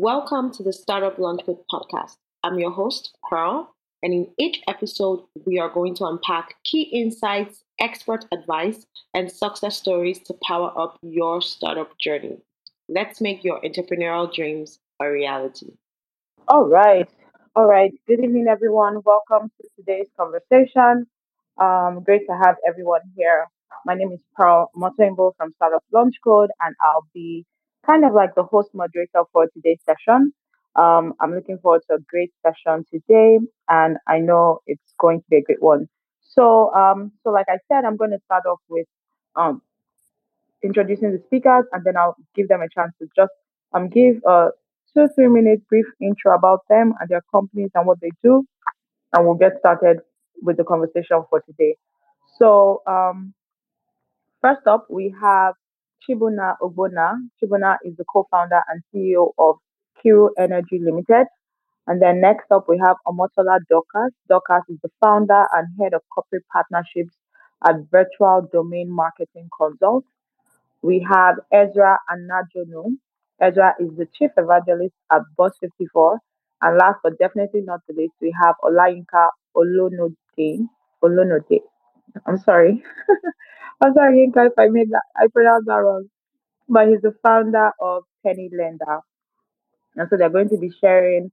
Welcome to the Startup Lunch with podcast. I'm your host, Pearl, and in each episode, we are going to unpack key insights, expert advice, and success stories to power up your startup journey. Let's make your entrepreneurial dreams a reality. All right. Good evening, everyone. Welcome to today's conversation. Great to have everyone here. My name is Pearl Motembo from Startup Launch Code, and I'll be kind of like the host moderator for today's session. I'm looking forward to a great session today, and I know it's going to be a great one. So like I said, I'm going to start off with introducing the speakers, and then I'll give them a chance to just give a 2-3 minute brief intro about them and their companies and what they do, and we'll get started with the conversation for today. So first up, we have Chibunna Ogbonna. Chibunna is the co-founder and CEO of Kiru Energy Limited. And then next up, we have Omotola Dorcas. Dorcas is the founder and head of corporate partnerships at Virtual Domain Marketing Consult. We have Ezra Anajonu. Ezra is the chief evangelist at Bus54. And last but definitely not the least, we have Olayinka Olonode. I'm sorry, Inka, if I pronounced that wrong. But he's the founder of Penny Lender. And so they're going to be sharing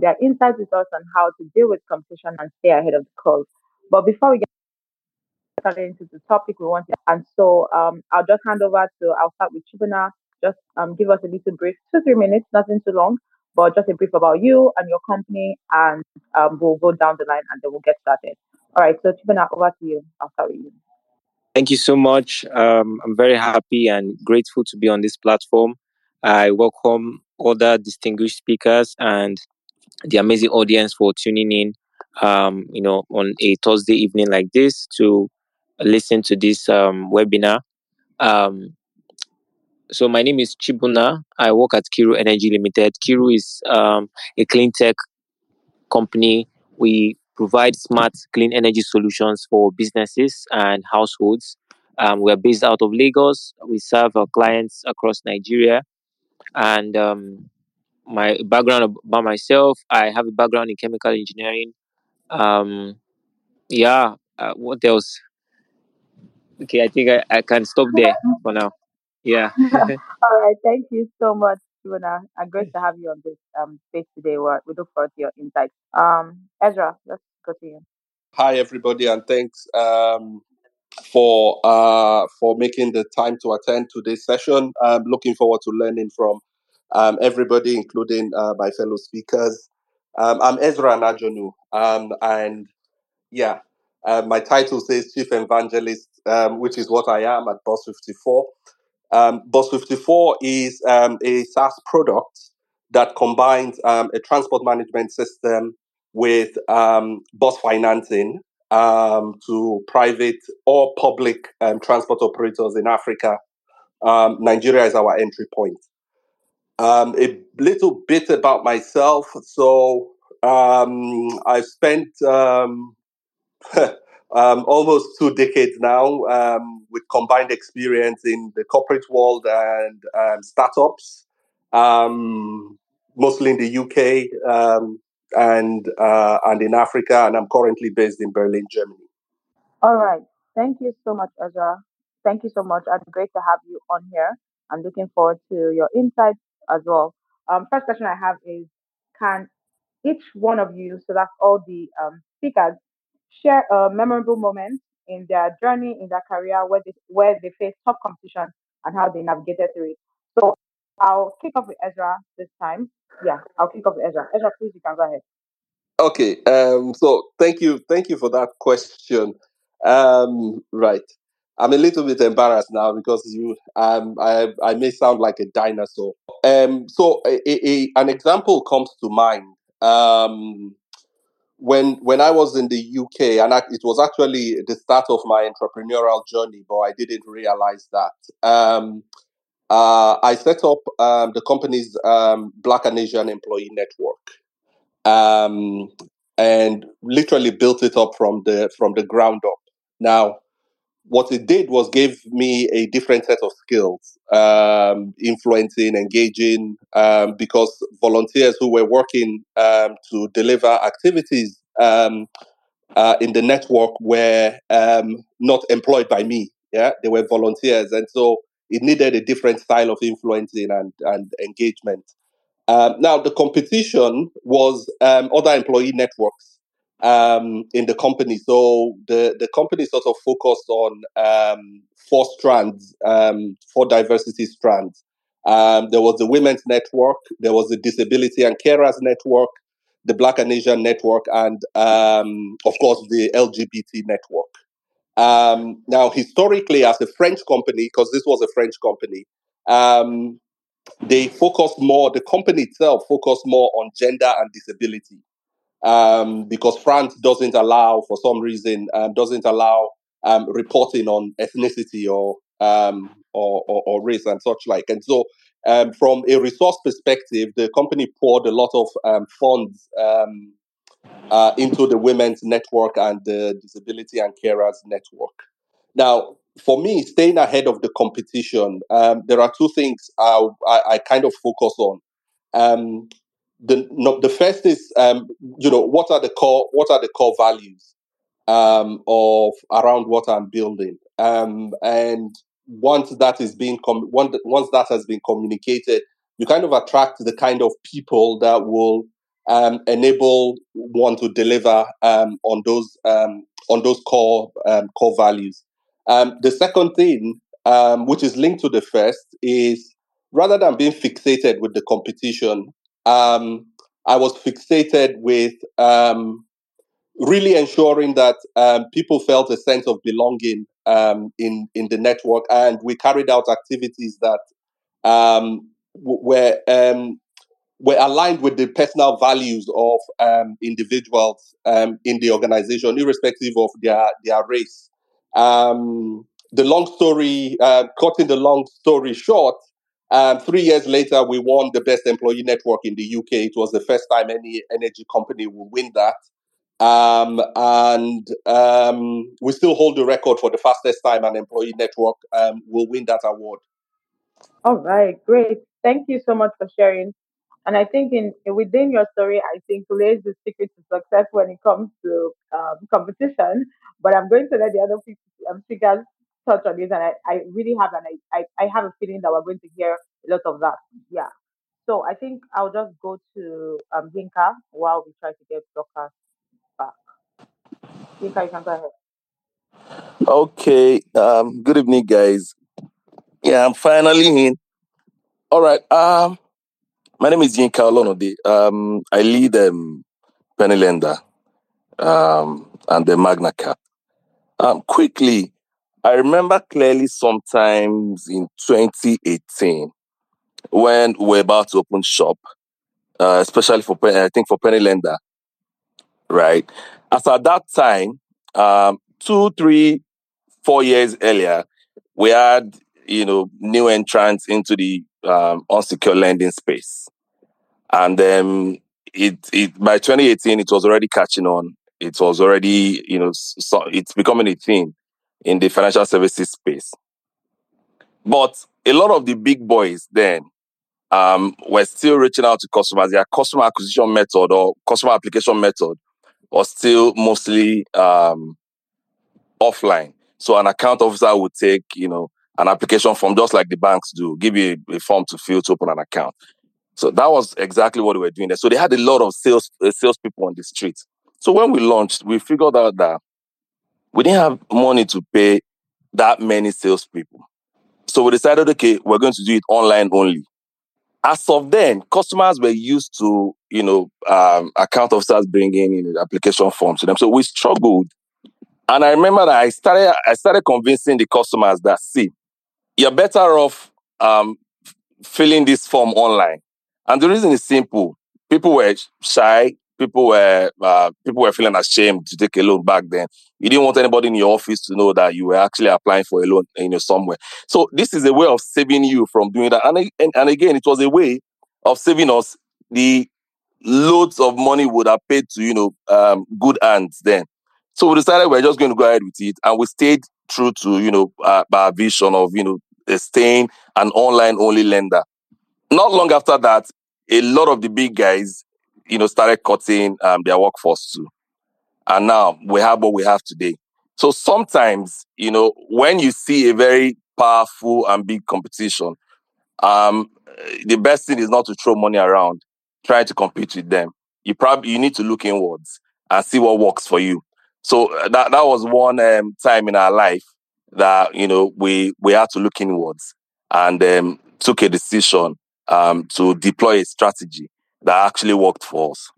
their insights with us on how to deal with competition and stay ahead of the curve. But before we get started into the topic we want to, and so I'll just hand over to, I'll start with Chibunna. Just give us a little brief, 2-3 minutes, nothing too long, but just a brief about you and your company, and we'll go down the line and then we'll get started. All right, so Chibunna, over to you. I'll start with you. Thank you so much. I'm very happy and grateful to be on this platform. I welcome other distinguished speakers and the amazing audience for tuning in, on a Thursday evening like this to listen to this webinar. So my name is Chibunna. I work at Kiru Energy Limited. Kiru is a clean tech company. We provide smart, clean energy solutions for businesses and households. We're based out of Lagos. We serve our clients across Nigeria. And my background about myself, I have a background in chemical engineering. What else? Okay, I think I can stop there for now. Yeah. All right, thank you so much, Chibunna. I'm great to have you on this space today. We look forward to your insights. Ezra, let's go to you. Hi, everybody, and thanks for making the time to attend today's session. I'm looking forward to learning from everybody, including my fellow speakers. I'm Ezra Anajonu, my title says Chief Evangelist, which is what I am at Bus54. Bus54 is a SaaS product that combines a transport management system with bus financing to private or public transport operators in Africa. Nigeria is our entry point. A little bit about myself. So I've spent almost 2 decades now with combined experience in the corporate world and startups, mostly in the UK and in Africa. And I'm currently based in Berlin, Germany. All right. Thank you so much, Ezra. Thank you so much. It's great to have you on here. I'm looking forward to your insights as well. First question I have is, can each one of you, so that's all the speakers, share a memorable moment in their journey, in their career, where they faced tough competition and how they navigated through it? So I'll kick off with Ezra this time. Ezra, please, you can go ahead. Okay. So thank you for that question. Right. I'm a little bit embarrassed now because I may sound like a dinosaur. So an example comes to mind. When I was in the UK, and it was actually the start of my entrepreneurial journey, but I didn't realize that. I set up the company's Black and Asian Employee Network, and literally built it up from the ground up. Now, what it did was gave me a different set of skills, influencing, engaging, because volunteers who were working to deliver activities in the network were not employed by me. Yeah, they were volunteers. And so it needed a different style of influencing and engagement. Now, the competition was other employee networks in the company. So the company sort of focused on four strands, four diversity strands. There was the women's network, there was the disability and carers network, the Black and Asian network, and of course, the LGBT network. Now, historically, as a French company, because this was a French company, they focused more, the company itself focused more on gender and disability, because France doesn't allow, for some reason, doesn't allow reporting on ethnicity or race and such like. And so from a resource perspective, the company poured a lot of funds into the women's network and the disability and carers network. Now, for me, staying ahead of the competition, there are two things I kind of focus on. The first is, what are the core values of around what I'm building, and once that has been communicated, you kind of attract the kind of people that will enable one to deliver on those core values. The second thing, which is linked to the first, is rather than being fixated with the competition, I was fixated with really ensuring that people felt a sense of belonging in the network, and we carried out activities that were aligned with the personal values of individuals in the organization, irrespective of their race. Cutting the long story short, 3 years later, we won the best employee network in the UK. It was the first time any energy company would win that. We still hold the record for the fastest time an employee network will win that award. All right, great. Thank you so much for sharing. And I think within your story, I think lays the secret to success when it comes to competition. But I'm going to let the other speakers touch on this, and I really have I have a feeling that we're going to hear a lot of that. Yeah. So I think I'll just go to Yinka while we try to get Dorcas back. Yinka, you can go ahead. Okay. Good evening, guys. Yeah, I'm finally in. All right. My name is Olayinka Olonode. I lead Penny Lender and the MagnaCap. Quickly, I remember clearly sometimes in 2018 when we were about to open shop, especially for Penny Lender, right? As at that time, 2, 3, 4 years earlier, we had new entrants into the unsecured lending space. And it by 2018, it was already catching on. It was already, so it's becoming a thing in the financial services space. But a lot of the big boys then were still reaching out to customers. Their customer acquisition method or customer application method was still mostly offline. So an account officer would take, an application form, just like the banks do, give you a form to fill to open an account. So that was exactly what we were doing there. So they had a lot of salespeople on the street. So when we launched, we figured out that we didn't have money to pay that many salespeople. So we decided, okay, we're going to do it online only. As of then, customers were used to, account officers bringing in application forms to them. So we struggled. And I remember that I started convincing the customers that, see, you're better off filling this form online. And the reason is simple. People were shy. People were feeling ashamed to take a loan back then. You didn't want anybody in your office to know that you were actually applying for a loan somewhere. So this is a way of saving you from doing that. And again, it was a way of saving us the loads of money we would have paid to, good hands then. So we decided we're just going to go ahead with it. And we stayed true to, our vision of, staying an online-only lender. Not long after that, a lot of the big guys, started cutting their workforce too. And now we have what we have today. So sometimes, when you see a very powerful and big competition, the best thing is not to throw money around, try to compete with them. You need to look inwards and see what works for you. So that was one time in our life that, we had to look inwards and took a decision to deploy a strategy that actually worked for us.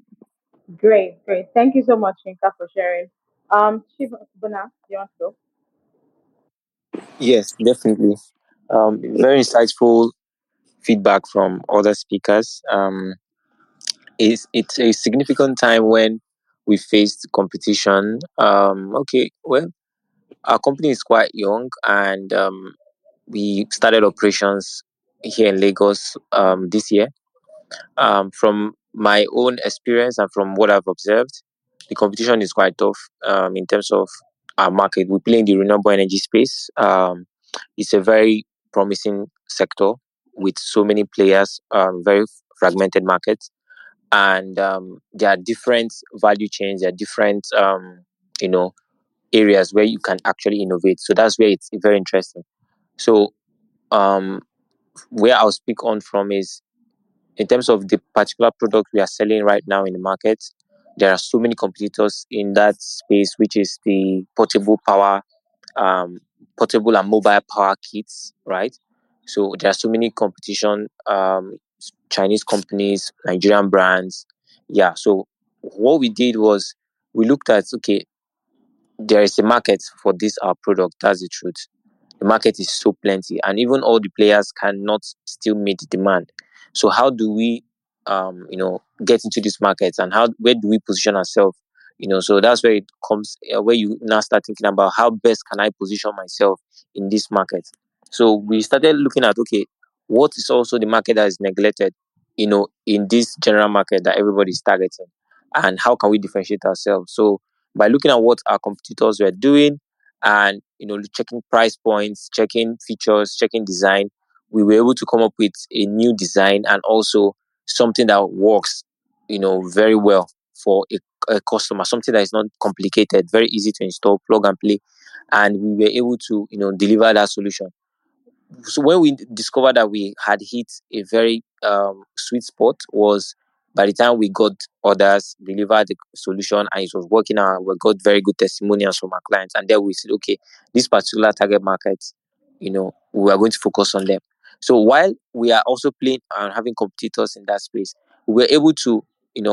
Great. Thank you so much, Inka, for sharing. Chibunna, you want to go? Yes, definitely. Very insightful feedback from other speakers. It's a significant time when we faced competition. Our company is quite young, and we started operations here in Lagos this year. From my own experience and from what I've observed, the competition is quite tough in terms of our market. We play in the renewable energy space. It's a very promising sector with so many players, very fragmented markets. And there are different value chains, there are different, areas where you can actually innovate. So that's where it's very interesting. So where I'll speak on from is in terms of the particular product we are selling right now in the market. There are so many competitors in that space, which is the portable and mobile power kits, right? So there are so many competition, Chinese companies, Nigerian brands. Yeah, so what we did was we looked at, there is a market for this, our product. That's the truth. The market is so plenty, and even all the players cannot still meet the demand. So how do we, get into this market, and where do we position ourselves? So that's where it comes, where you now start thinking about how best can I position myself in this market? So we started looking at, what is also the market that is neglected, in this general market that everybody's targeting, and how can we differentiate ourselves? So by looking at what our competitors were doing and, checking price points, checking features, checking design, we were able to come up with a new design and also something that works, very well for a customer, something that is not complicated, very easy to install, plug and play. And we were able to, deliver that solution. So when we discovered that we had hit a very sweet spot was by the time we got orders, delivered the solution, and it was working out. We got very good testimonials from our clients. And then we said, this particular target market, we are going to focus on them. So while we are also playing and having competitors in that space, we were able to,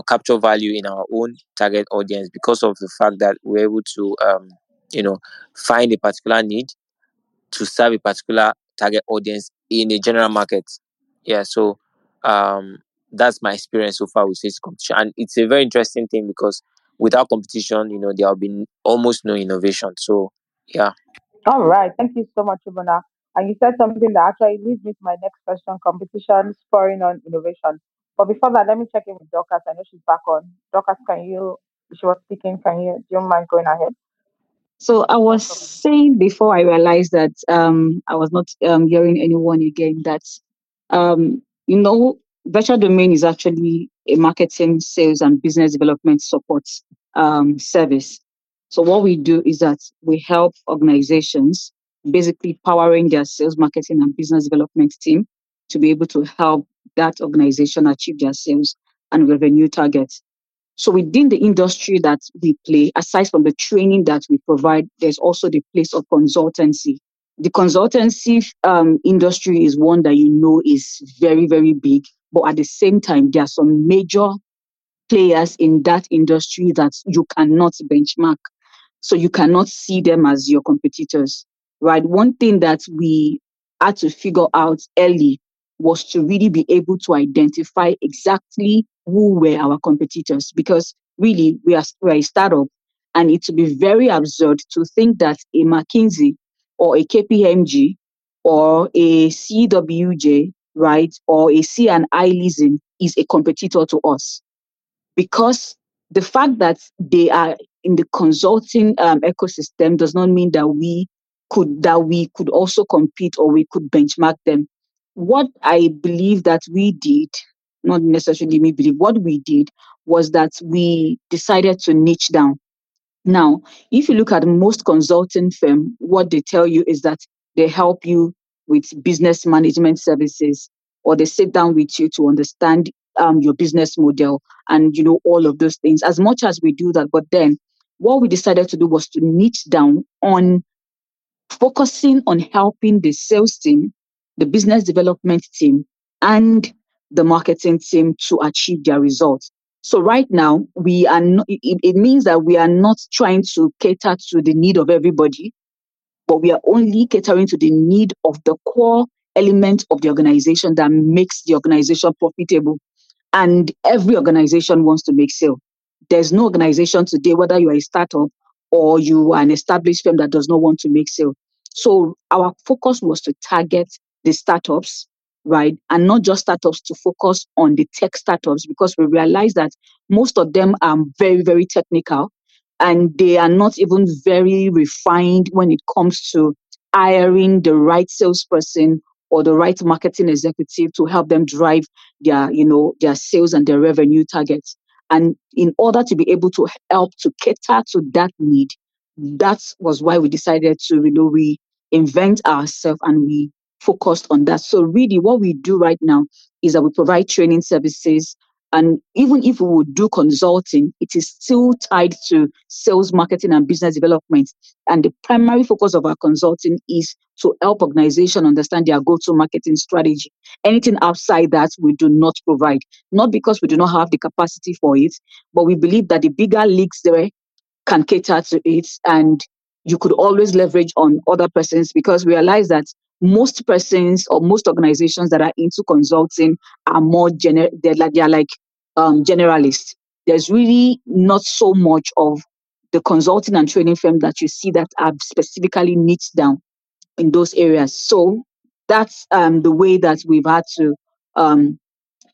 capture value in our own target audience because of the fact that we're able to, find a particular need to serve a particular target audience in a general market. Yeah, so that's my experience so far with face competition. And it's a very interesting thing because without competition, there will be almost no innovation. So, yeah. All right. Thank you so much, Chibunna. And you said something that actually leads me to my next question, competition spurring on innovation. But before that, let me check in with Dorcas. I know she's back on. Dorcas, she was speaking, do you mind going ahead? So I was saying before I realized that I was not hearing anyone again that, Virtual Domain is actually a marketing, sales, and business development support service. So what we do is that we help organizations basically powering their sales, marketing, and business development team to be able to help that organization achieve their sales and revenue targets. So within the industry that we play, aside from the training that we provide, there's also the place of consultancy. The consultancy industry is one that is very, very big. But at the same time, there are some major players in that industry that you cannot benchmark. So you cannot see them as your competitors, right? One thing that we had to figure out early was to really be able to identify exactly who were our competitors, because really we are a startup, and it would be very absurd to think that a McKinsey or a KPMG or a CWJ, right, or a C&I Leasing is a competitor to us, because the fact that they are in the consulting ecosystem does not mean that we that we could also compete, or we could benchmark them. What I believe that we did, not necessarily me believe, what we did was that we decided to niche down. Now, if you look at most consulting firms, what they tell you is that they help you with business management services, or they sit down with you to understand your business model and, you know, all of those things. As much as we do that, but then what we decided to do was to niche down on focusing on helping the sales team, the business development team, and the marketing team to achieve their results. So right now, we are not, it means that we are not trying to cater to the need of everybody, but we are only catering to the need of the core element of the organization that makes the organization profitable. And every organization wants to make sales. There's no organization today, whether you are a startup or you are an established firm, that does not want to make sales. So our focus was to target the startups, right? And not just startups, to focus on the tech startups, because we realized that most of them are very, very technical, and they are not even very refined when it comes to hiring the right salesperson or the right marketing executive to help them drive their, you know, their sales and their revenue targets. And in order to be able to help to cater to that need, that was why we decided to, you know, reinvent ourselves, and we focused on that. So really what we do right now is that we provide training services. And even if we would do consulting, it is still tied to sales, marketing, and business development. And the primary focus of our consulting is to help organizations understand their go-to-marketing strategy. Anything outside that, we do not provide. Not because we do not have the capacity for it, but we believe that the bigger leagues there can cater to it. And you could always leverage on other persons, because we realize that most persons or most organizations that are into consulting are more generalists. There's really not so much of the consulting and training firm that you see that are specifically niched down in those areas. So that's the way that we've had to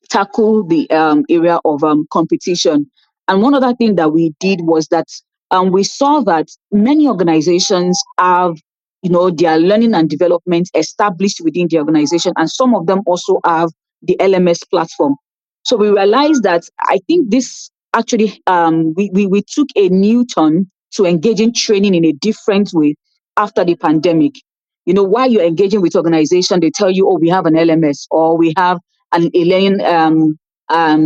tackle the area of competition. And one other thing that we did was that we saw that many organizations have, you know, their learning and development established within the organization. And some of them also have the LMS platform. So we realized that I think this actually, we took a new turn to engaging training in a different way after the pandemic. You know, while you're engaging with organization, they tell you, oh, we have an LMS, or we have a learning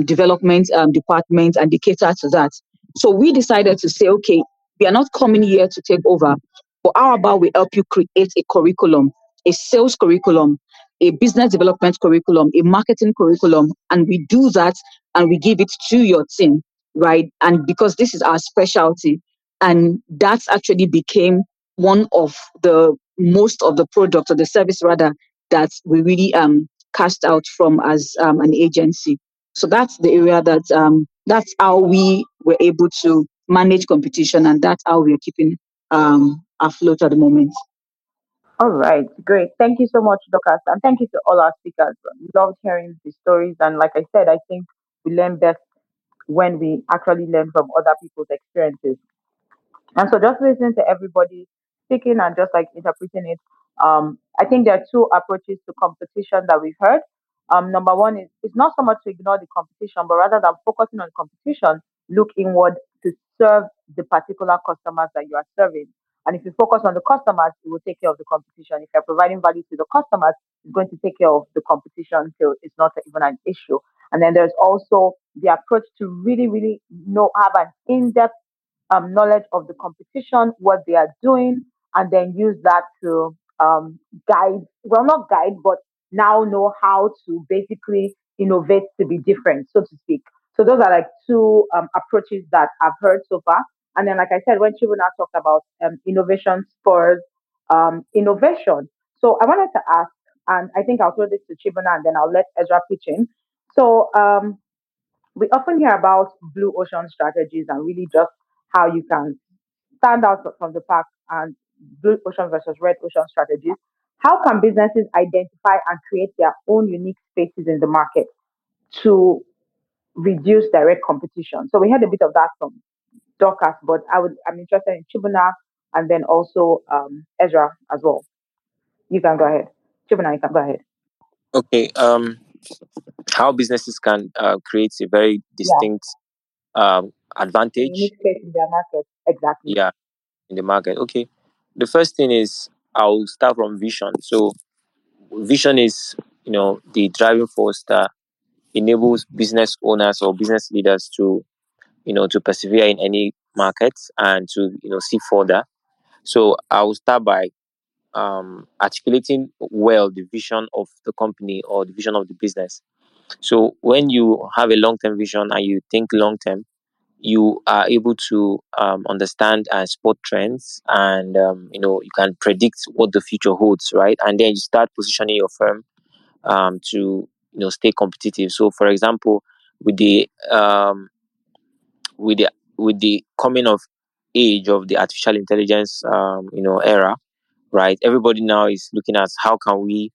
development department, and they cater to that. So we decided to say, okay, we are not coming here to take over, but how about we help you create a curriculum, a sales curriculum, a business development curriculum, a marketing curriculum, and we do that and we give it to your team, right? And because this is our specialty, and that's actually became one of the most of the product or the service rather that we really cast out from as an agency. So that's the area that that's how we were able to manage competition, and that's how we are keeping afloat at the moment. All right, great. Thank you so much, Dorcas, and thank you to all our speakers. Loved hearing the stories, and like I said, I think we learn best when we actually learn from other people's experiences. And so, just listening to everybody speaking and just like interpreting it, I think there are two approaches to competition that we've heard. Number one is it's not so much to ignore the competition, but rather than focusing on competition, look inward to serve the particular customers that you are serving. And if you focus on the customers, it will take care of the competition. If you're providing value to the customers, it's going to take care of the competition till it's not even an issue. And then there's also the approach to really, really have an in-depth knowledge of the competition, what they are doing, and then use that to now know how to basically innovate to be different, so to speak. So those are like two approaches that I've heard so far. And then, like I said, when Chibunna talked about innovation spurs innovation. So I wanted to ask, and I think I'll throw this to Chibunna and then I'll let Ezra pitch in. So we often hear about blue ocean strategies and really just how you can stand out from the pack, and blue ocean versus red ocean strategies. How can businesses identify and create their own unique spaces in the market to reduce direct competition? So we had a bit of that from Dorcas, but I'm interested in Chibunna and then also Ezra as well. You can go ahead. Chibunna, you can go ahead. Okay. How businesses can create a very distinct advantage in their market. Exactly. Yeah, in the market. Okay. The first thing is I'll start from vision. So vision is, you know, the driving force that enables business owners or business leaders to, you know, to persevere in any market and to, you know, see further. So I will start by articulating well the vision of the company or the vision of the business. So when you have a long-term vision and you think long-term, you are able to understand and spot trends, and you know, you can predict what the future holds, right? And then you start positioning your firm to, you know, stay competitive. So, for example, with the coming of age of the artificial intelligence, you know, era, right? Everybody now is looking at how can we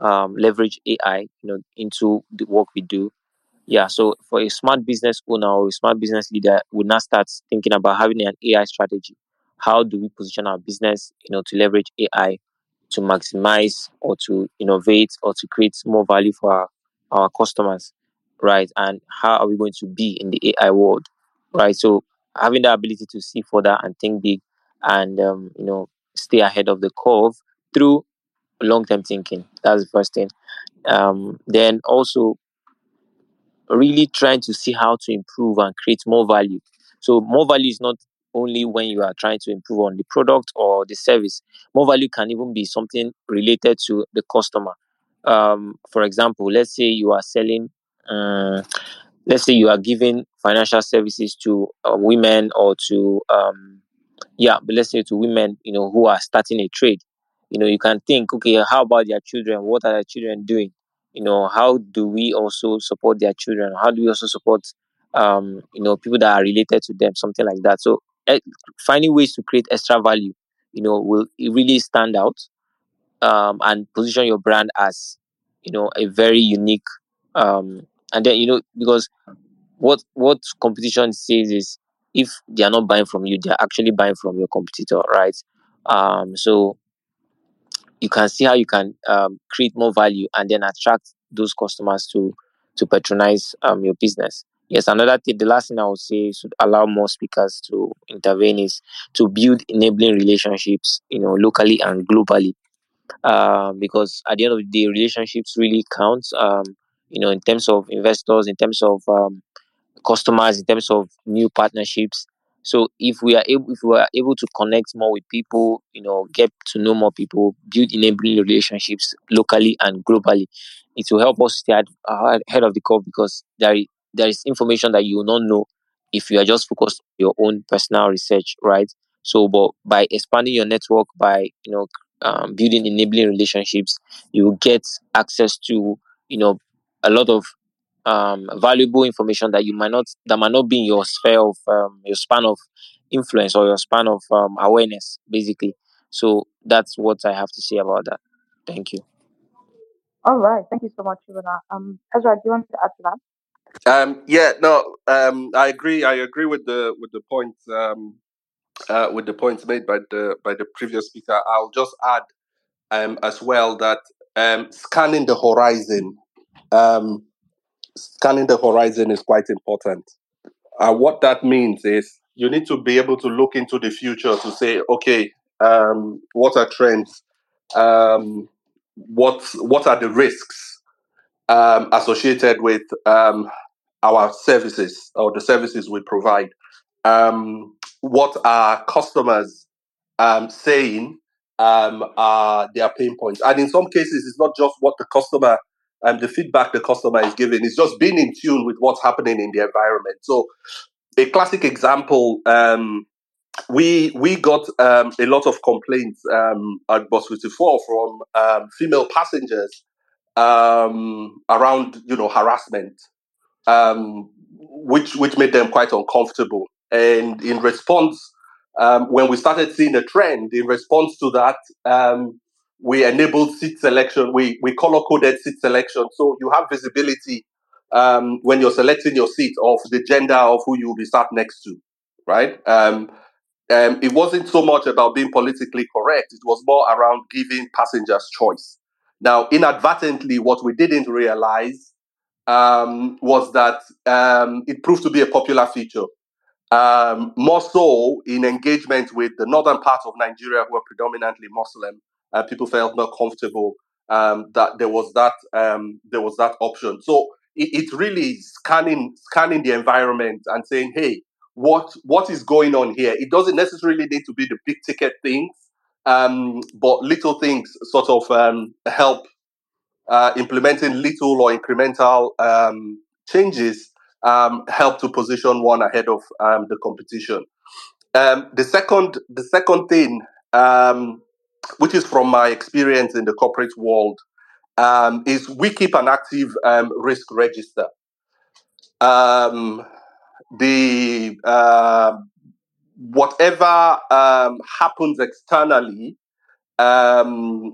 leverage AI, you know, into the work we do. Yeah, so for a smart business owner or a smart business leader, we now start thinking about having an AI strategy. How do we position our business, you know, to leverage AI to maximize or to innovate or to create more value for our customers, right? And how are we going to be in the AI world, right? So having the ability to see further and think big and, you know, stay ahead of the curve through long-term thinking. That's the first thing. Then also, really trying to see how to improve and create more value. So more value is not only when you are trying to improve on the product or the service. More value can even be something related to the customer. For example, let's say you are selling, let's say you are giving financial services to women or to, but let's say to women, you know, who are starting a trade. You know, you can think, okay, how about their children? What are their children doing? You know, how do we also support their children? How do we also support, you know, people that are related to them, something like that? So finding ways to create extra value, you know, will really stand out and position your brand as, you know, a very unique. And then, you know, because what competition says is if they are not buying from you, they are actually buying from your competitor, right? So you can see how you can create more value and then attract those customers to patronize your business. Yes, another thing, the last thing I would say should allow more speakers to intervene is to build enabling relationships, you know, locally and globally. Because at the end of the day, relationships really count, you know, in terms of investors, in terms of customers, in terms of new partnerships. So if we are able to connect more with people, you know, get to know more people, build enabling relationships locally and globally, it will help us stay ahead of the curve, because there is information that you will not know if you are just focused on your own personal research, right? So, but by expanding your network, by, you know, building enabling relationships, you will get access to, you know, a lot of valuable information that might not be in your sphere of your span of influence or your span of awareness, basically. So that's what I have to say about that. Thank you. All right, thank you so much, Chibunna. Ezra, do you want to add to that? I agree with the points made by the previous speaker. I'll just add as well that scanning the horizon. Scanning the horizon is quite important. What that means is you need to be able to look into the future to say, okay, what are trends? What are the risks associated with our services or the services we provide? What are customers saying are their pain points? And in some cases, it's not just what the customer and the feedback the customer is giving, is just being in tune with what's happening in the environment. So a classic example, we got a lot of complaints at Bus54 from female passengers around, you know, harassment, which made them quite uncomfortable. And in response, when we started seeing a trend, in response to that, we enabled seat selection. We color-coded seat selection. So you have visibility when you're selecting your seat of the gender of who you'll be sat next to, right? It wasn't so much about being politically correct. It was more around giving passengers choice. Now, inadvertently, what we didn't realize was that it proved to be a popular feature, more so in engagement with the northern part of Nigeria, who are predominantly Muslim. People felt more comfortable that there was that option. So it's really scanning the environment and saying, hey, what is going on here? It doesn't necessarily need to be the big ticket things, but little things sort of help implementing little or incremental changes help to position one ahead of the competition. The second thing, which is from my experience in the corporate world, is we keep an active risk register. Whatever happens externally,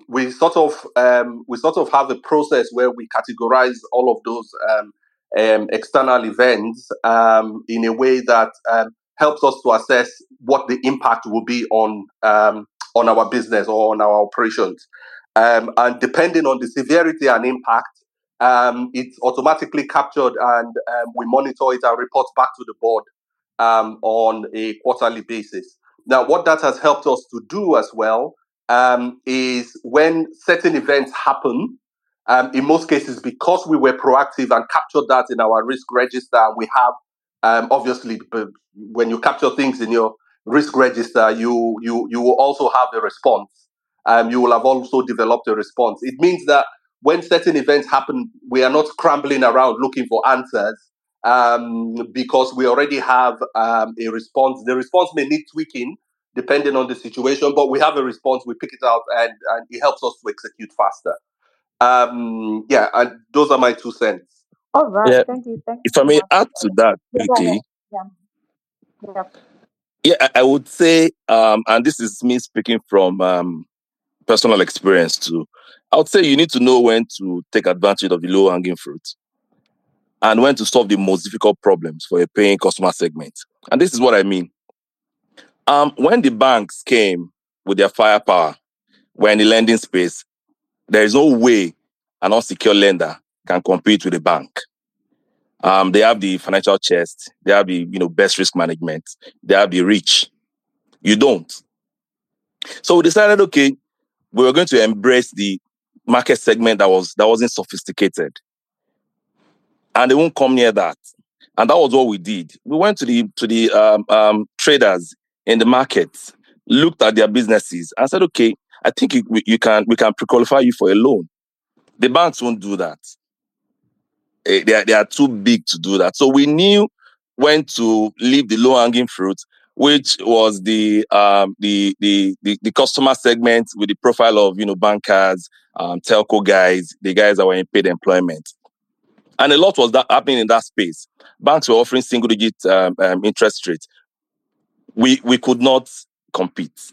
we sort of have a process where we categorize all of those external events in a way that helps us to assess what the impact will be on our business or on our operations. And depending on the severity and impact, it's automatically captured, and we monitor it and report back to the board on a quarterly basis. Now, what that has helped us to do as well is when certain events happen, in most cases, because we were proactive and captured that in our risk register, we have, obviously, when you capture things in your risk register, you will also have a response. You will have also developed a response. It means that when certain events happen, we are not scrambling around looking for answers because we already have a response. The response may need tweaking depending on the situation, but we have a response, we pick it out, and it helps us to execute faster. Yeah, and those are my 2 cents. All right, yeah. Thank you. If I may add to that quickly. Yeah, I would say, and this is me speaking from personal experience too, I would say you need to know when to take advantage of the low-hanging fruit and when to solve the most difficult problems for a paying customer segment. And this is what I mean. When the banks came with their firepower, we're in the lending space, there is no way an unsecured lender can compete with a bank. They have the financial chest. They have the best risk management. They have the reach. You don't. So we decided, okay, we were going to embrace the market segment that wasn't sophisticated, and they won't come near that. And that was what we did. We went to the traders in the market, looked at their businesses, and said, okay, I think we can pre-qualify you for a loan. The banks won't do that. They are too big to do that. So we knew when to leave the low-hanging fruit, which was the customer segment with the profile of bankers, telco guys, the guys that were in paid employment. And a lot was happening in that space. Banks were offering single-digit interest rates. We could not compete.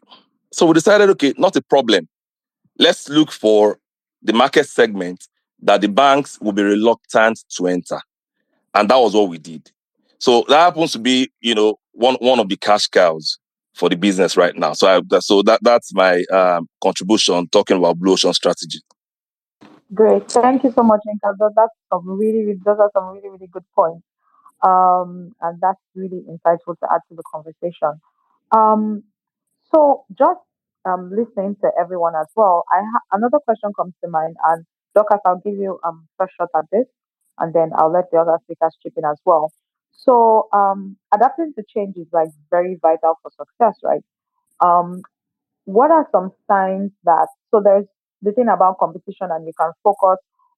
So we decided, okay, not a problem. Let's look for the market segment that the banks will be reluctant to enter. And that was what we did. So that happens to be, one of the cash cows for the business right now. So that's my contribution talking about Blue Ocean strategy. Great. Thank you so much, Inka. Those are some really, really good points. And that's really insightful to add to the conversation. So just listening to everyone as well, another question comes to mind, and Dorcas, I'll give you a shot at this, and then I'll let the other speakers chip in as well. So adapting to change is very vital for success, right? What are some signs that, so there's the thing about competition, and you can focus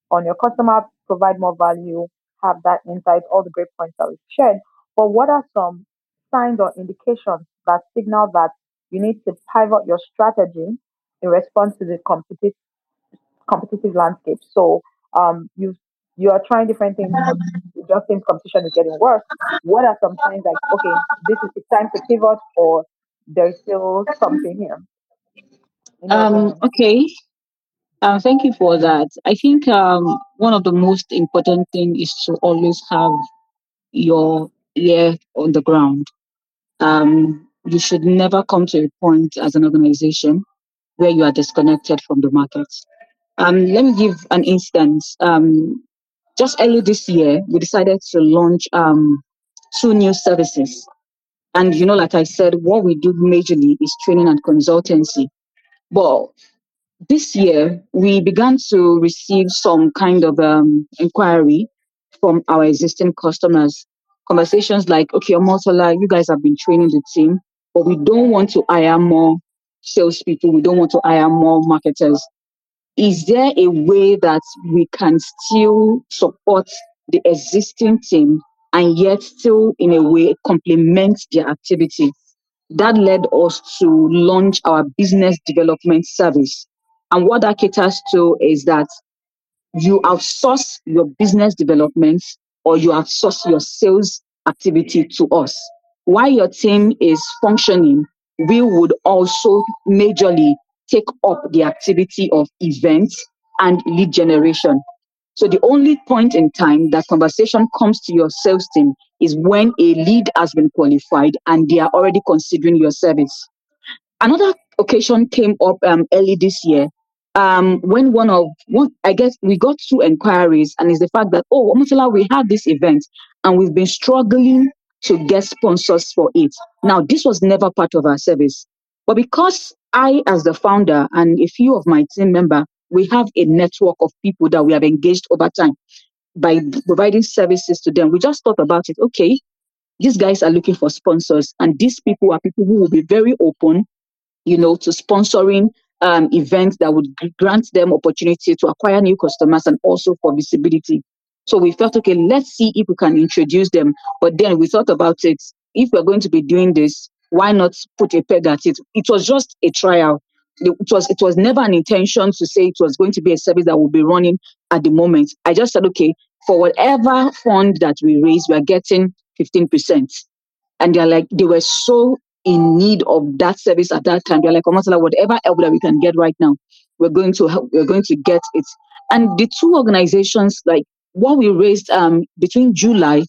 on your customer, provide more value, have that insight, all the great points that we've shared. But what are some signs or indications that signal that you need to pivot your strategy in response to the competitive landscape? So you are trying different things, you just think competition is getting worse. What are some signs okay, this is the time to pivot, or there's still something here? Okay. Thank you for that. I think one of the most important things is to always have your ear on the ground. You should never come to a point as an organization where you are disconnected from the market. Let me give an instance. Just early this year, we decided to launch two new services. And, you know, like I said, what we do majorly is training and consultancy. But this year, we began to receive some kind of inquiry from our existing customers. Conversations like, okay, Omotola, you guys have been training the team, but we don't want to hire more salespeople. We don't want to hire more marketers. Is there a way that we can still support the existing team and yet still, in a way, complement their activity? That led us to launch our business development service. And what that caters to is that you outsource your business development or you outsource your sales activity to us. While your team is functioning, we would also majorly take up the activity of events and lead generation. So the only point in time that conversation comes to your sales team is when a lead has been qualified and they are already considering your service. Another occasion came up early this year when we got two inquiries, and it's the fact that, oh, Omotola, we have this event and we've been struggling to get sponsors for it. Now, this was never part of our service. But because I, as the founder, and a few of my team members, we have a network of people that we have engaged over time by providing services to them, we just thought about it. Okay, these guys are looking for sponsors, and these people are people who will be very open, you know, to sponsoring events that would grant them opportunity to acquire new customers and also for visibility. So we felt, okay, let's see if we can introduce them. But then we thought about it. If we're going to be doing this, why not put a peg at it? It was just a trial. It was never an intention to say it was going to be a service that will be running at the moment. I just said, okay, for whatever fund that we raise, we're getting 15%. And they were so in need of that service at that time. They're like, Omotola, whatever help that we can get right now, we're going to get it. And the two organizations, like what we raised between July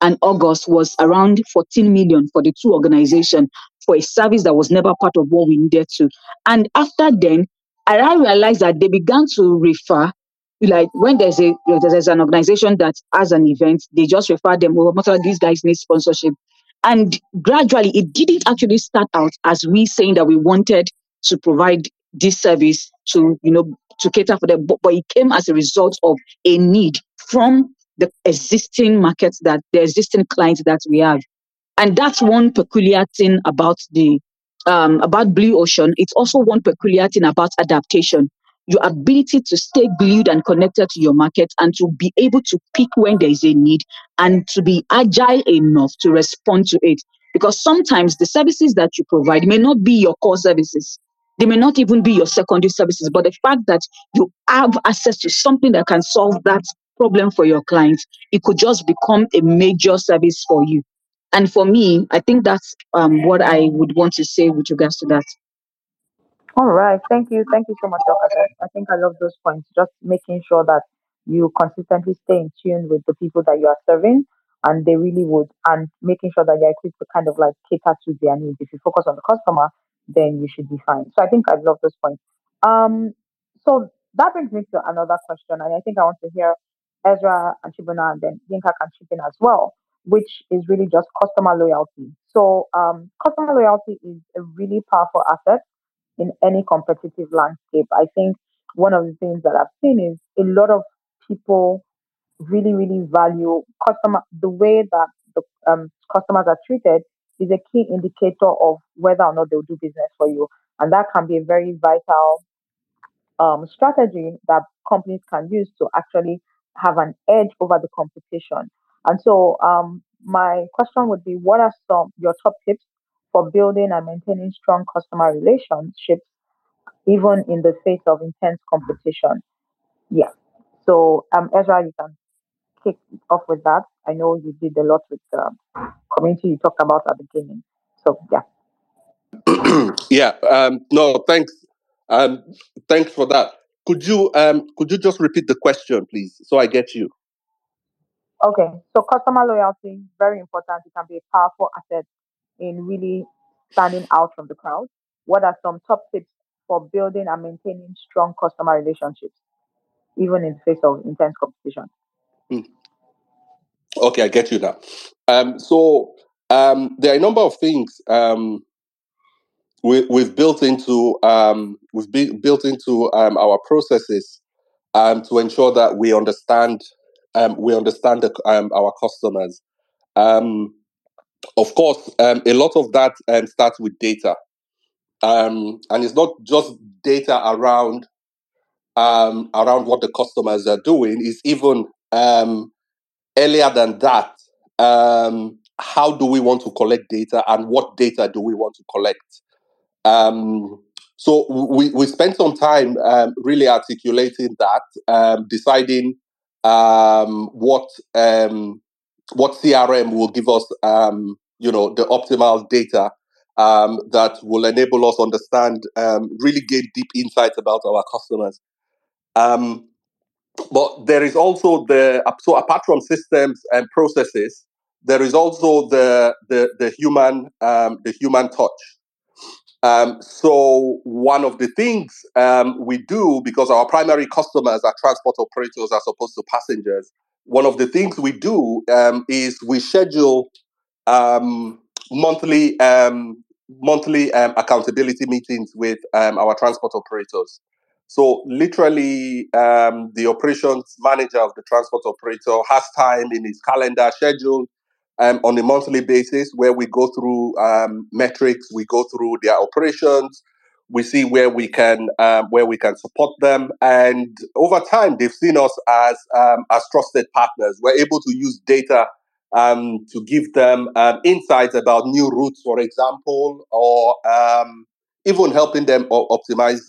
and August was around 14 million for the two organizations for a service that was never part of what we needed to. And after then, I realized that they began to refer, like when there's an organization that has an event, they just refer them, oh, these guys need sponsorship. And gradually, it didn't actually start out as we saying that we wanted to provide this service to, you know, to cater for them, but it came as a result of a need from the existing markets, that the existing clients that we have. And that's one peculiar thing about the about Blue Ocean. It's also one peculiar thing about adaptation. Your ability to stay glued and connected to your market and to be able to pick when there is a need and to be agile enough to respond to it. Because sometimes the services that you provide may not be your core services. They may not even be your secondary services. But the fact that you have access to something that can solve that problem for your clients, it could just become a major service for you. And for me, I think that's what I would want to say with regards to that. All right. Thank you so much, Dr. I think I love those points. Just making sure that you consistently stay in tune with the people that you are serving, and they really would, and making sure that you're equipped to kind of like cater to their needs. If you focus on the customer, then you should be fine. So I think I love those points. So that brings me to another question, and I think I want to hear Ezra and Chibunna, and then Yinka can chip in as well, which is really just customer loyalty. So customer loyalty is a really powerful asset in any competitive landscape. I think one of the things that I've seen is a lot of people really, really value customer. The way that the customers are treated is a key indicator of whether or not they'll do business for you. And that can be a very vital strategy that companies can use to actually have an edge over the competition. And so my question would be, what are your top tips for building and maintaining strong customer relationships, even in the face of intense competition? Yeah. So Ezra, you can kick off with that. I know you did a lot with the community you talked about at the beginning. So yeah. No, thanks. Thanks for that. Could you just repeat the question, please, so I get you? Okay. So customer loyalty, very important. It can be a powerful asset in really standing out from the crowd? What are some top tips for building and maintaining strong customer relationships, even in the face of intense competition? Okay, I get you now. There are a number of things we've built into our processes to ensure that we understand our customers. Of course, a lot of that starts with data, and it's not just data around what the customers are doing. It's even earlier than that. How do we want to collect data, and what data do we want to collect? So we spent some time really articulating that, deciding what CRM will give us, the optimal data that will enable us understand, really gain deep insights about our customers. But there is also so apart from systems and processes, there is also the human touch. So one of the things we do, because our primary customers are transport operators as opposed to passengers, one of the things we do is we schedule monthly accountability meetings with our transport operators. So literally, the operations manager of the transport operator has time in his calendar schedule on a monthly basis where we go through metrics, we go through their operations, we see where we can support them, and over time they've seen us as trusted partners. We're able to use data to give them insights about new routes, for example, or even helping them optimize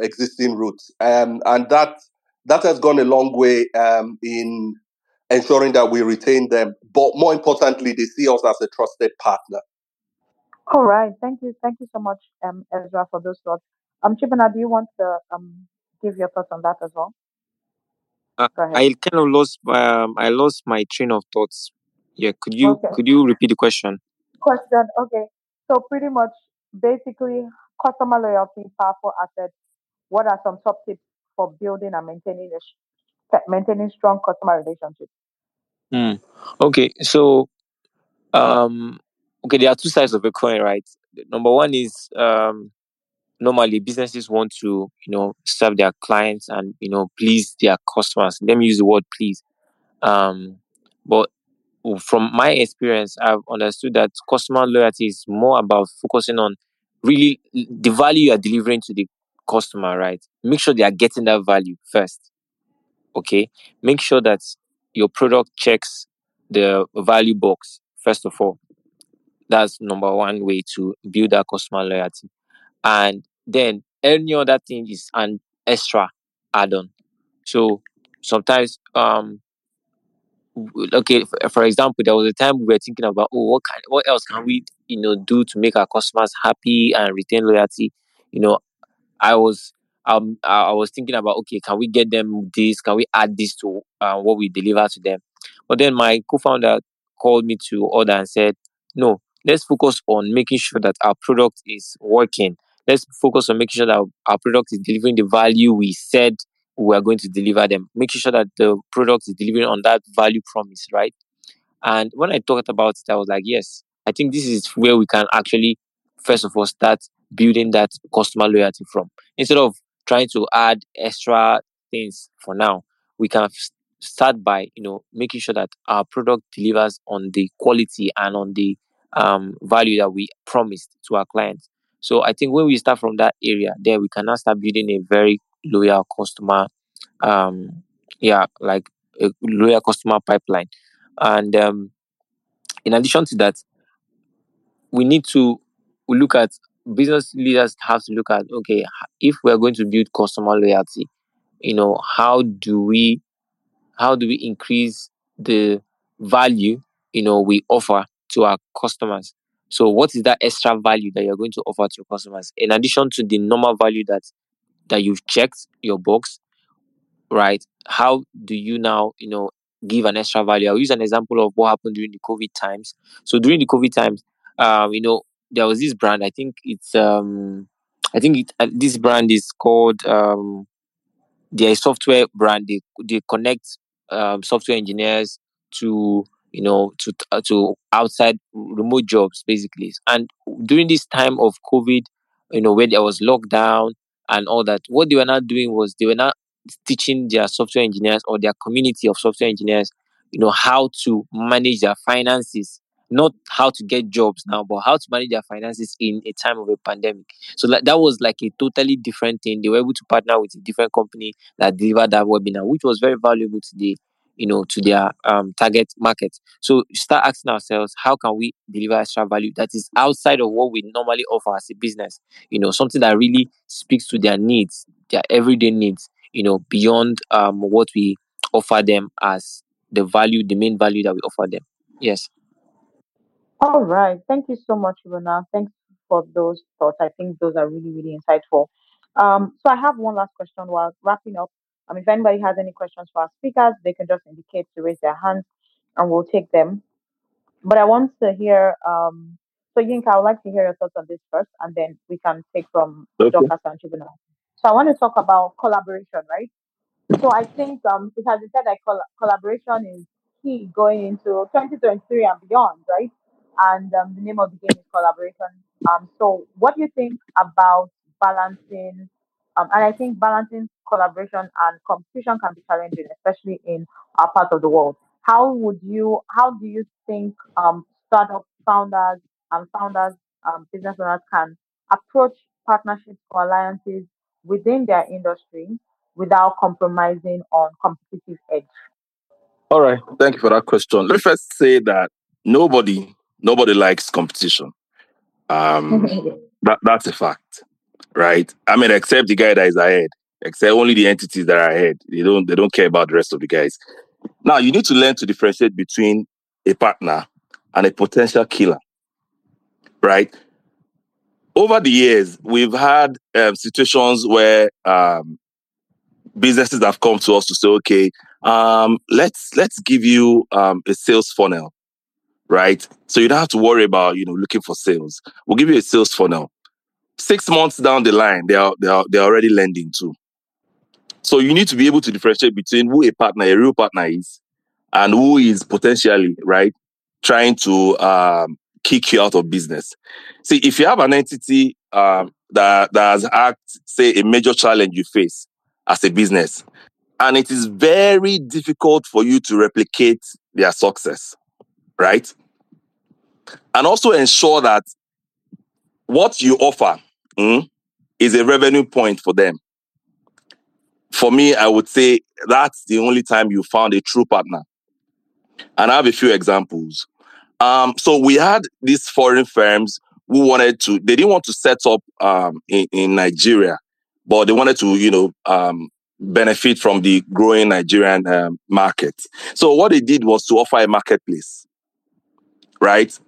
existing routes, and that has gone a long way in ensuring that we retain them. But more importantly, they see us as a trusted partner. All right, thank you so much, Ezra, for those thoughts. Chibunna, do you want to give your thoughts on that as well? Go ahead. I kind of lost my train of thoughts. Yeah, could you repeat the question? Question. Okay, so pretty much. Basically, customer loyalty, powerful assets. What are some top tips for building and maintaining strong customer relationships? Okay, so there are two sides of a coin, right? Number one is normally businesses want to serve their clients and please their customers. Let me use the word please. But from my experience, I've understood that customer loyalty is more about focusing on really the value you are delivering to the customer, right? Make sure they are getting that value first, okay? Make sure that your product checks the value box, first of all. That's number one way to build that customer loyalty. And then any other thing is an extra add-on. So sometimes... okay, for example, there was a time we were thinking about, what else can we, do to make our customers happy and retain loyalty? I was thinking about, okay, can we get them this? Can we add this to what we deliver to them? But then my co-founder called me to order and said, no, let's focus on making sure that our product is working. Let's focus on making sure that our product is delivering the value we said we are going to deliver them, making sure that the product is delivering on that value promise, right? And when I talked about it, I was like, yes, I think this is where we can actually, first of all, start building that customer loyalty from. Instead of trying to add extra things for now, we can start by, making sure that our product delivers on the quality and on the value that we promised to our clients. So I think when we start from that area, then we can now start building a very loyal customer, like a loyal customer pipeline. And in addition to that, we look at, business leaders have to look at, okay, if we're going to build customer loyalty, how do we increase the value, we offer to our customers? So what is that extra value that you're going to offer to your customers? In addition to the normal value that you've checked your box, right? How do you now, give an extra value? I'll use an example of what happened during the COVID times. So during the COVID times, there was this brand. I think it's this brand is called their software brand. They connect software engineers to outside remote jobs basically. And during this time of COVID, where there was lockdown and all that, what they were not doing was they were not teaching their software engineers or their community of software engineers, how to manage their finances. Not how to get jobs now, but how to manage their finances in a time of a pandemic. So that was like a totally different thing. They were able to partner with a different company that delivered that webinar, which was very valuable to their target market. So start asking ourselves, how can we deliver extra value that is outside of what we normally offer as a business? Something that really speaks to their needs, their everyday needs, beyond what we offer them as the main value that we offer them. Yes. All right. Thank you so much, Chibunna. Thanks for those thoughts. I think those are really, really insightful. So I have one last question while wrapping up. If anybody has any questions for our speakers, they can just indicate to raise their hands and we'll take them. But I want to hear, so Yinka, I would like to hear your thoughts on this first, and then we can take from Dorcas and Chibunna. So I want to talk about collaboration, right? So I think, it has been said that collaboration is key going into 2023 and beyond, right? And the name of the game is collaboration. So what do you think about balancing? And I think balancing collaboration and competition can be challenging, especially in our part of the world. How do you think startup founders, business owners can approach partnerships or alliances within their industry without compromising on competitive edge? All right. Thank you for that question. Let me first say that nobody likes competition. That's a fact, right? Except the guy that is ahead, except only the entities that are ahead. They don't care about the rest of the guys. Now, you need to learn to differentiate between a partner and a potential killer, right? Over the years, we've had situations where businesses have come to us to say, okay, let's give you a sales funnel. Right? So you don't have to worry about, looking for sales. We'll give you a sales funnel. 6 months down the line, they're already lending too. So you need to be able to differentiate between who a real partner is and who is potentially, right, trying to kick you out of business. See, if you have an entity that has a major challenge you face as a business, and it is very difficult for you to replicate their success, right? And also ensure that what you offer is a revenue point for them. For me, I would say that's the only time you found a true partner. And I have a few examples. So we had these foreign firms who they didn't want to set up in Nigeria, but they wanted to, benefit from the growing Nigerian market. So what they did was to offer a marketplace. Right?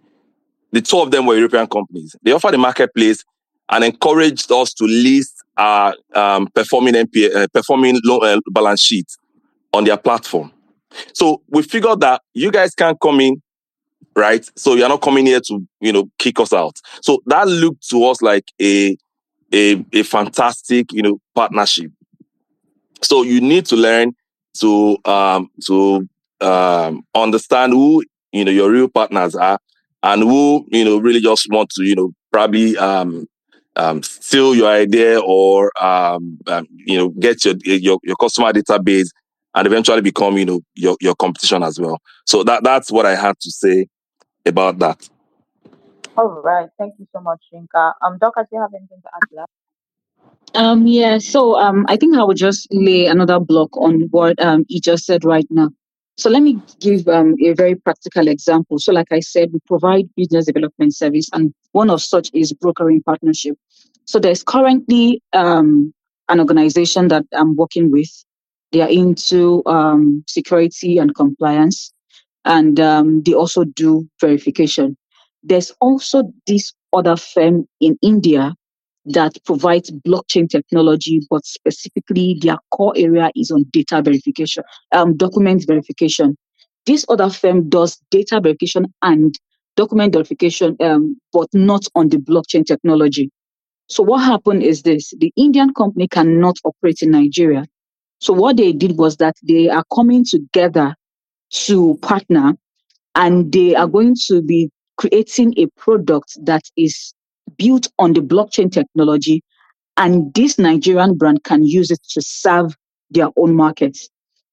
The two of them were European companies. They offered a marketplace and encouraged us to list our performing loan balance sheets on their platform. So we figured that you guys can't come in, right? So you're not coming here to, kick us out. So that looked to us like a fantastic, partnership. So you need to learn to understand who your real partners are, and who, really just want to, probably steal your idea or, get your customer database and eventually become, your competition as well. So that's what I had to say about that. All right. Thank you so much, Yinka. Dorcas, do you have anything to add to that? So I think I would just lay another block on what he just said right now. So let me give a very practical example. So like I said, we provide business development service, and one of such is brokering partnership. So there's currently an organization that I'm working with. They are into security and compliance, and they also do verification. There's also this other firm in India that provides blockchain technology, but specifically their core area is on data verification, document verification. This other firm does data verification and document verification, but not on the blockchain technology. So what happened is this: the Indian company cannot operate in Nigeria. So what they did was that they are coming together to partner, and they are going to be creating a product that is built on the blockchain technology, and this Nigerian brand can use it to serve their own markets.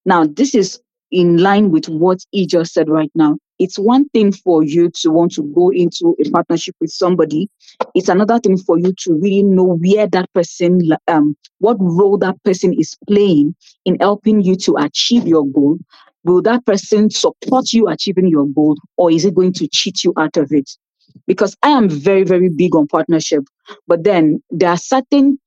Now, this is in line with what he just said right now. It's one thing for you to want to go into a partnership with somebody. It's another thing for you to really know where that person, what role that person is playing in helping you to achieve your goal. Will that person support you achieving your goal, or is it going to cheat you out of it? Because I am very, very big on partnership. But then there are certain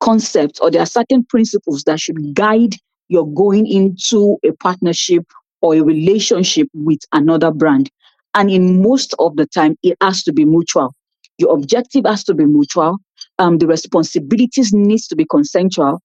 concepts, or there are certain principles that should guide your going into a partnership or a relationship with another brand. And in most of the time, it has to be mutual. Your objective has to be mutual. The responsibilities needs to be consensual.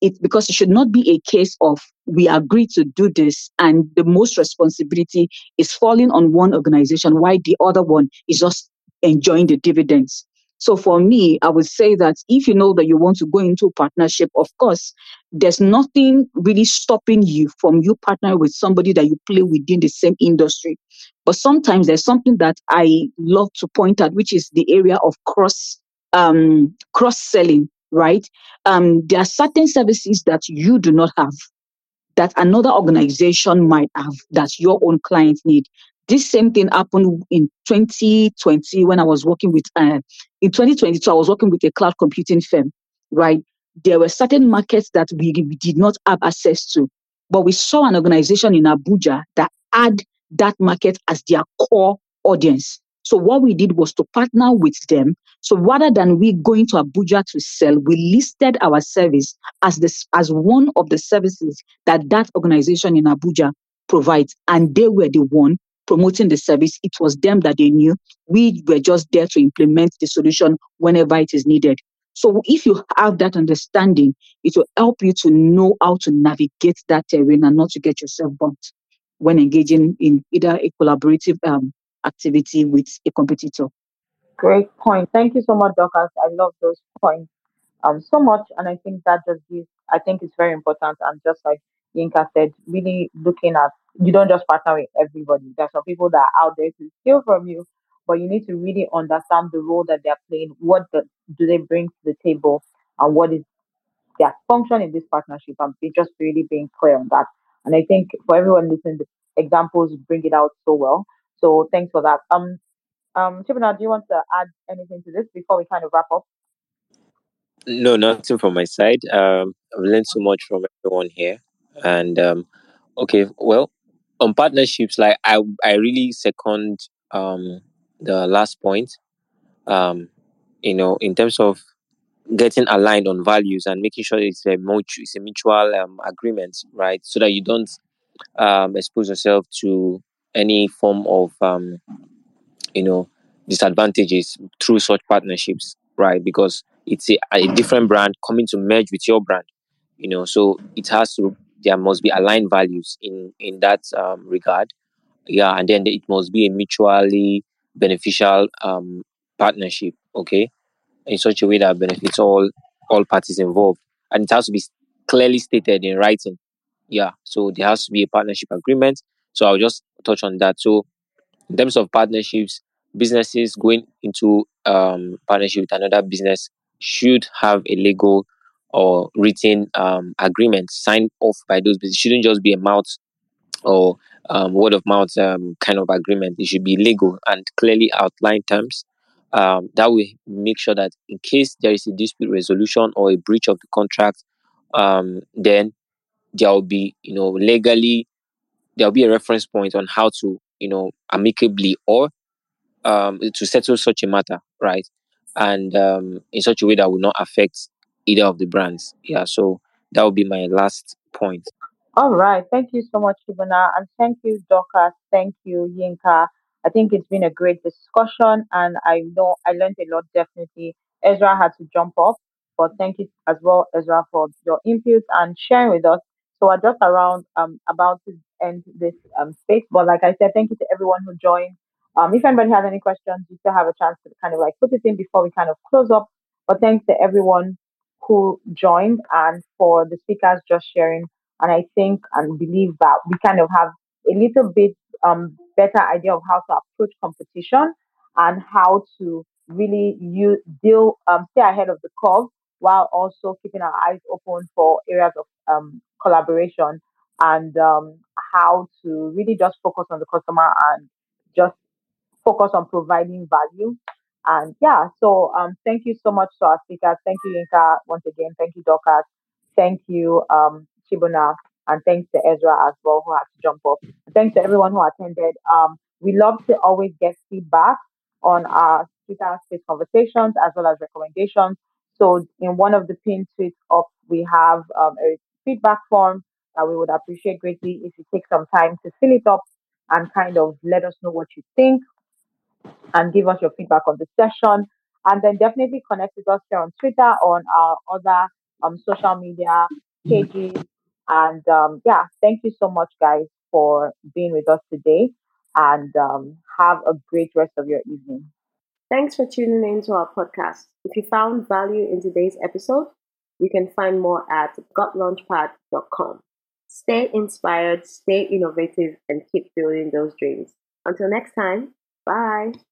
It's because it should not be a case of we agree to do this and the most responsibility is falling on one organization while the other one is just enjoying the dividends. So for me, I would say that if you know that you want to go into a partnership, of course, there's nothing really stopping you from you partnering with somebody that you play within the same industry. But sometimes there's something that I love to point at, which is the area of cross-selling, right? There are certain services that you do not have that another organization might have that your own clients need. This same thing happened in 2020 when I was working with, in 2022, I was working with a cloud computing firm, right? There were certain markets that we did not have access to, but we saw an organization in Abuja that had that market as their core audience. So what we did was to partner with them. So rather than we going to Abuja to sell, we listed our service as one of the services that that organization in Abuja provides, and they were the one promoting the service. It was them that they knew. We were just there to implement the solution whenever it is needed. So if you have that understanding, it will help you to know how to navigate that terrain and not to get yourself bumped when engaging in either a collaborative activity with a competitor. Great point. Thank you so much, Dorcas. I love those points so much. And I think that just gives, I think it's very important. And just like Yinka said, really looking at, you don't just partner with everybody. There are some people that are out there to steal from you, but you need to really understand the role that they're playing. What do they bring to the table, and what is their function in this partnership? And just really being clear on that. And I think for everyone listening, the examples bring it out so well. So thanks for that. Chibunna, do you want to add anything to this before we kind of wrap up? No, nothing from my side. I've learned so much from everyone here, and okay, well. On partnerships, like I really second the last point, in terms of getting aligned on values and making sure it's a mutual agreement, right? So that you don't expose yourself to any form of, disadvantages through such partnerships, right? Because it's a different brand coming to merge with your brand, so it has to... There must be aligned values in that regard. Yeah, and then it must be a mutually beneficial partnership, okay? In such a way that benefits all parties involved. And it has to be clearly stated in writing. Yeah, so there has to be a partnership agreement. So I'll just touch on that. So in terms of partnerships, businesses going into partnership with another business should have a legal or written agreement signed off by those businesses. It shouldn't just be a mouth or word of mouth kind of agreement. It should be legal and clearly outlined terms. That will make sure that in case there is a dispute resolution or a breach of the contract, then there will be, legally, there will be a reference point on how to, amicably or to settle such a matter, right? And in such a way that will not affect either of the brands. Yeah, so that would be my last point. All right. Thank you so much, Chibunna. And thank you, Dorcas. Thank you, Yinka. I think it's been a great discussion, and I know I learned a lot, definitely. Ezra had to jump off, but thank you as well, Ezra, for your input and sharing with us. So we're just about to end this space. But like I said, thank you to everyone who joined If anybody has any questions, you still have a chance to kind of like put it in before we kind of close up. But thanks to everyone who joined and for the speakers just sharing. And I think and believe that we kind of have a little bit better idea of how to approach competition and how to really stay ahead of the curve while also keeping our eyes open for areas of collaboration and how to really just focus on the customer and just focus on providing value. And yeah, so thank you so much to our speakers. Thank you, Yinka, once again. Thank you, Dorcas. Thank you, Chibunna. And thanks to Ezra as well, who had to jump off. Thanks to everyone who attended. We love to always get feedback on our Twitter space conversations as well as recommendations. So in one of the pinned tweets up, we have a feedback form that we would appreciate greatly if you take some time to fill it up and kind of let us know what you think and give us your feedback on the session. And then definitely connect with us here on Twitter, on our other social media pages. And yeah, thank you so much, guys, for being with us today, and have a great rest of your evening. Thanks for tuning in to our podcast. If you found value in today's episode, you can find more at gotlaunchpad.com. Stay inspired, stay innovative, and keep building those dreams. Until next time, bye.